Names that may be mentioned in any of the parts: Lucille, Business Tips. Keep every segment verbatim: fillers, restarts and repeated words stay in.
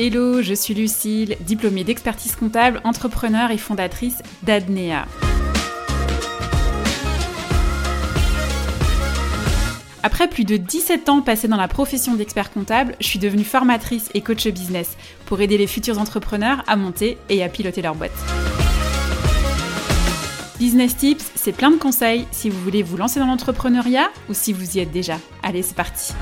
Hello, je suis Lucille, diplômée d'expertise comptable, entrepreneur et fondatrice d'Adnea. Après plus de dix-sept ans passés dans la profession d'expert comptable, je suis devenue formatrice et coach business pour aider les futurs entrepreneurs à monter et à piloter leur boîte. Business Tips, c'est plein de conseils si vous voulez vous lancer dans l'entrepreneuriat ou si vous y êtes déjà. Allez, c'est parti!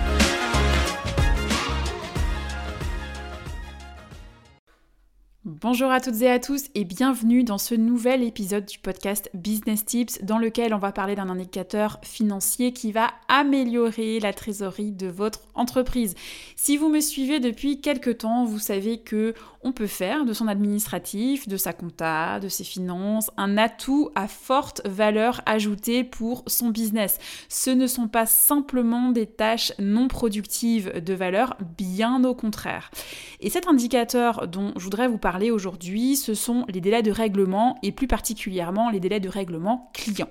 Bonjour à toutes et à tous et bienvenue dans ce nouvel épisode du podcast Business Tips dans lequel on va parler d'un indicateur financier qui va améliorer la trésorerie de votre entreprise. Si vous me suivez depuis quelques temps, vous savez que on peut faire de son administratif, de sa compta, de ses finances, un atout à forte valeur ajoutée pour son business. Ce ne sont pas simplement des tâches non productives de valeur, bien au contraire. Et cet indicateur dont je voudrais vous parler aujourd'hui, ce sont les délais de règlement et plus particulièrement les délais de règlement client.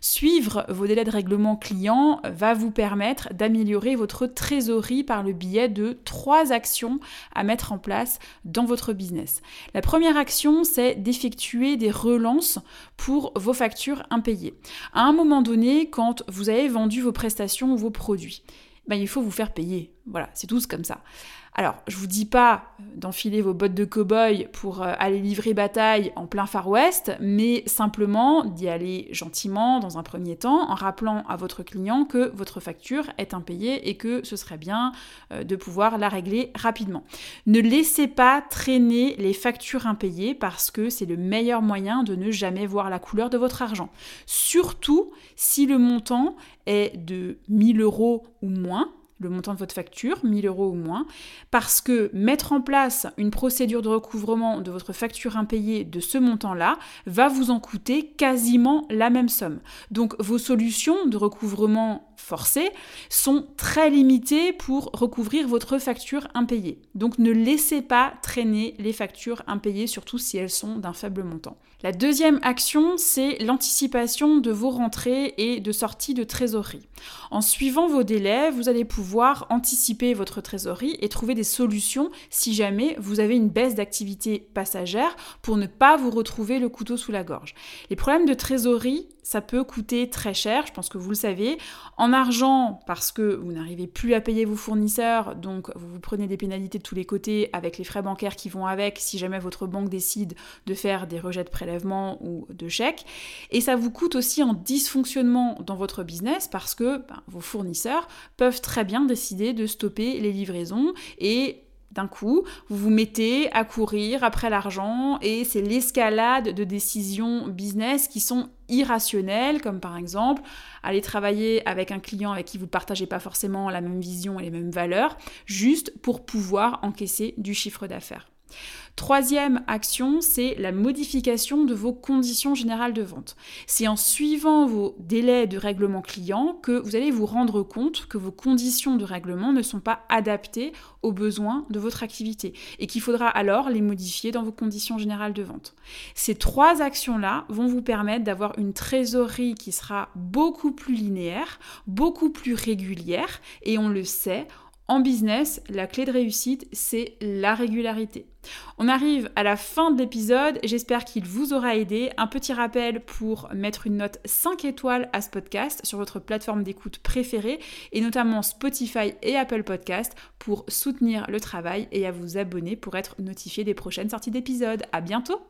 Suivre vos délais de règlement client va vous permettre d'améliorer votre trésorerie par le biais de trois actions à mettre en place dans votre business. La première action, c'est d'effectuer des relances pour vos factures impayées. À un moment donné, quand vous avez vendu vos prestations ou vos produits, ben, il faut vous faire payer. Voilà, c'est tous comme ça. Alors, je vous dis pas d'enfiler vos bottes de cow-boy pour aller livrer bataille en plein Far West, mais simplement d'y aller gentiment dans un premier temps en rappelant à votre client que votre facture est impayée et que ce serait bien de pouvoir la régler rapidement. Ne laissez pas traîner les factures impayées parce que c'est le meilleur moyen de ne jamais voir la couleur de votre argent. Surtout si le montant est de mille euros ou moins, le montant de votre facture, mille euros ou moins, parce que mettre en place une procédure de recouvrement de votre facture impayée de ce montant-là va vous en coûter quasiment la même somme. Donc vos solutions de recouvrement forcées sont très limitées pour recouvrir votre facture impayée. Donc ne laissez pas traîner les factures impayées, surtout si elles sont d'un faible montant. La deuxième action, c'est l'anticipation de vos rentrées et de sorties de trésorerie. En suivant vos délais, vous allez pouvoir anticiper votre trésorerie et trouver des solutions si jamais vous avez une baisse d'activité passagère pour ne pas vous retrouver le couteau sous la gorge. Les problèmes de trésorerie, ça peut coûter très cher, je pense que vous le savez, en argent parce que vous n'arrivez plus à payer vos fournisseurs, donc vous vous prenez des pénalités de tous les côtés avec les frais bancaires qui vont avec si jamais votre banque décide de faire des rejets de prélèvements ou de chèques, et ça vous coûte aussi en dysfonctionnement dans votre business parce que ben, vos fournisseurs peuvent très bien décider de stopper les livraisons et d'un coup, vous vous mettez à courir après l'argent et c'est l'escalade de décisions business qui sont irrationnelles, comme par exemple aller travailler avec un client avec qui vous ne partagez pas forcément la même vision et les mêmes valeurs, juste pour pouvoir encaisser du chiffre d'affaires. Troisième action, c'est la modification de vos conditions générales de vente. C'est en suivant vos délais de règlement client que vous allez vous rendre compte que vos conditions de règlement ne sont pas adaptées aux besoins de votre activité et qu'il faudra alors les modifier dans vos conditions générales de vente. Ces trois actions-là vont vous permettre d'avoir une trésorerie qui sera beaucoup plus linéaire, beaucoup plus régulière et on le sait, en business, la clé de réussite, c'est la régularité. On arrive à la fin de l'épisode, j'espère qu'il vous aura aidé. Un petit rappel pour mettre une note cinq étoiles à ce podcast sur votre plateforme d'écoute préférée et notamment Spotify et Apple Podcasts pour soutenir le travail et à vous abonner pour être notifié des prochaines sorties d'épisodes. À bientôt!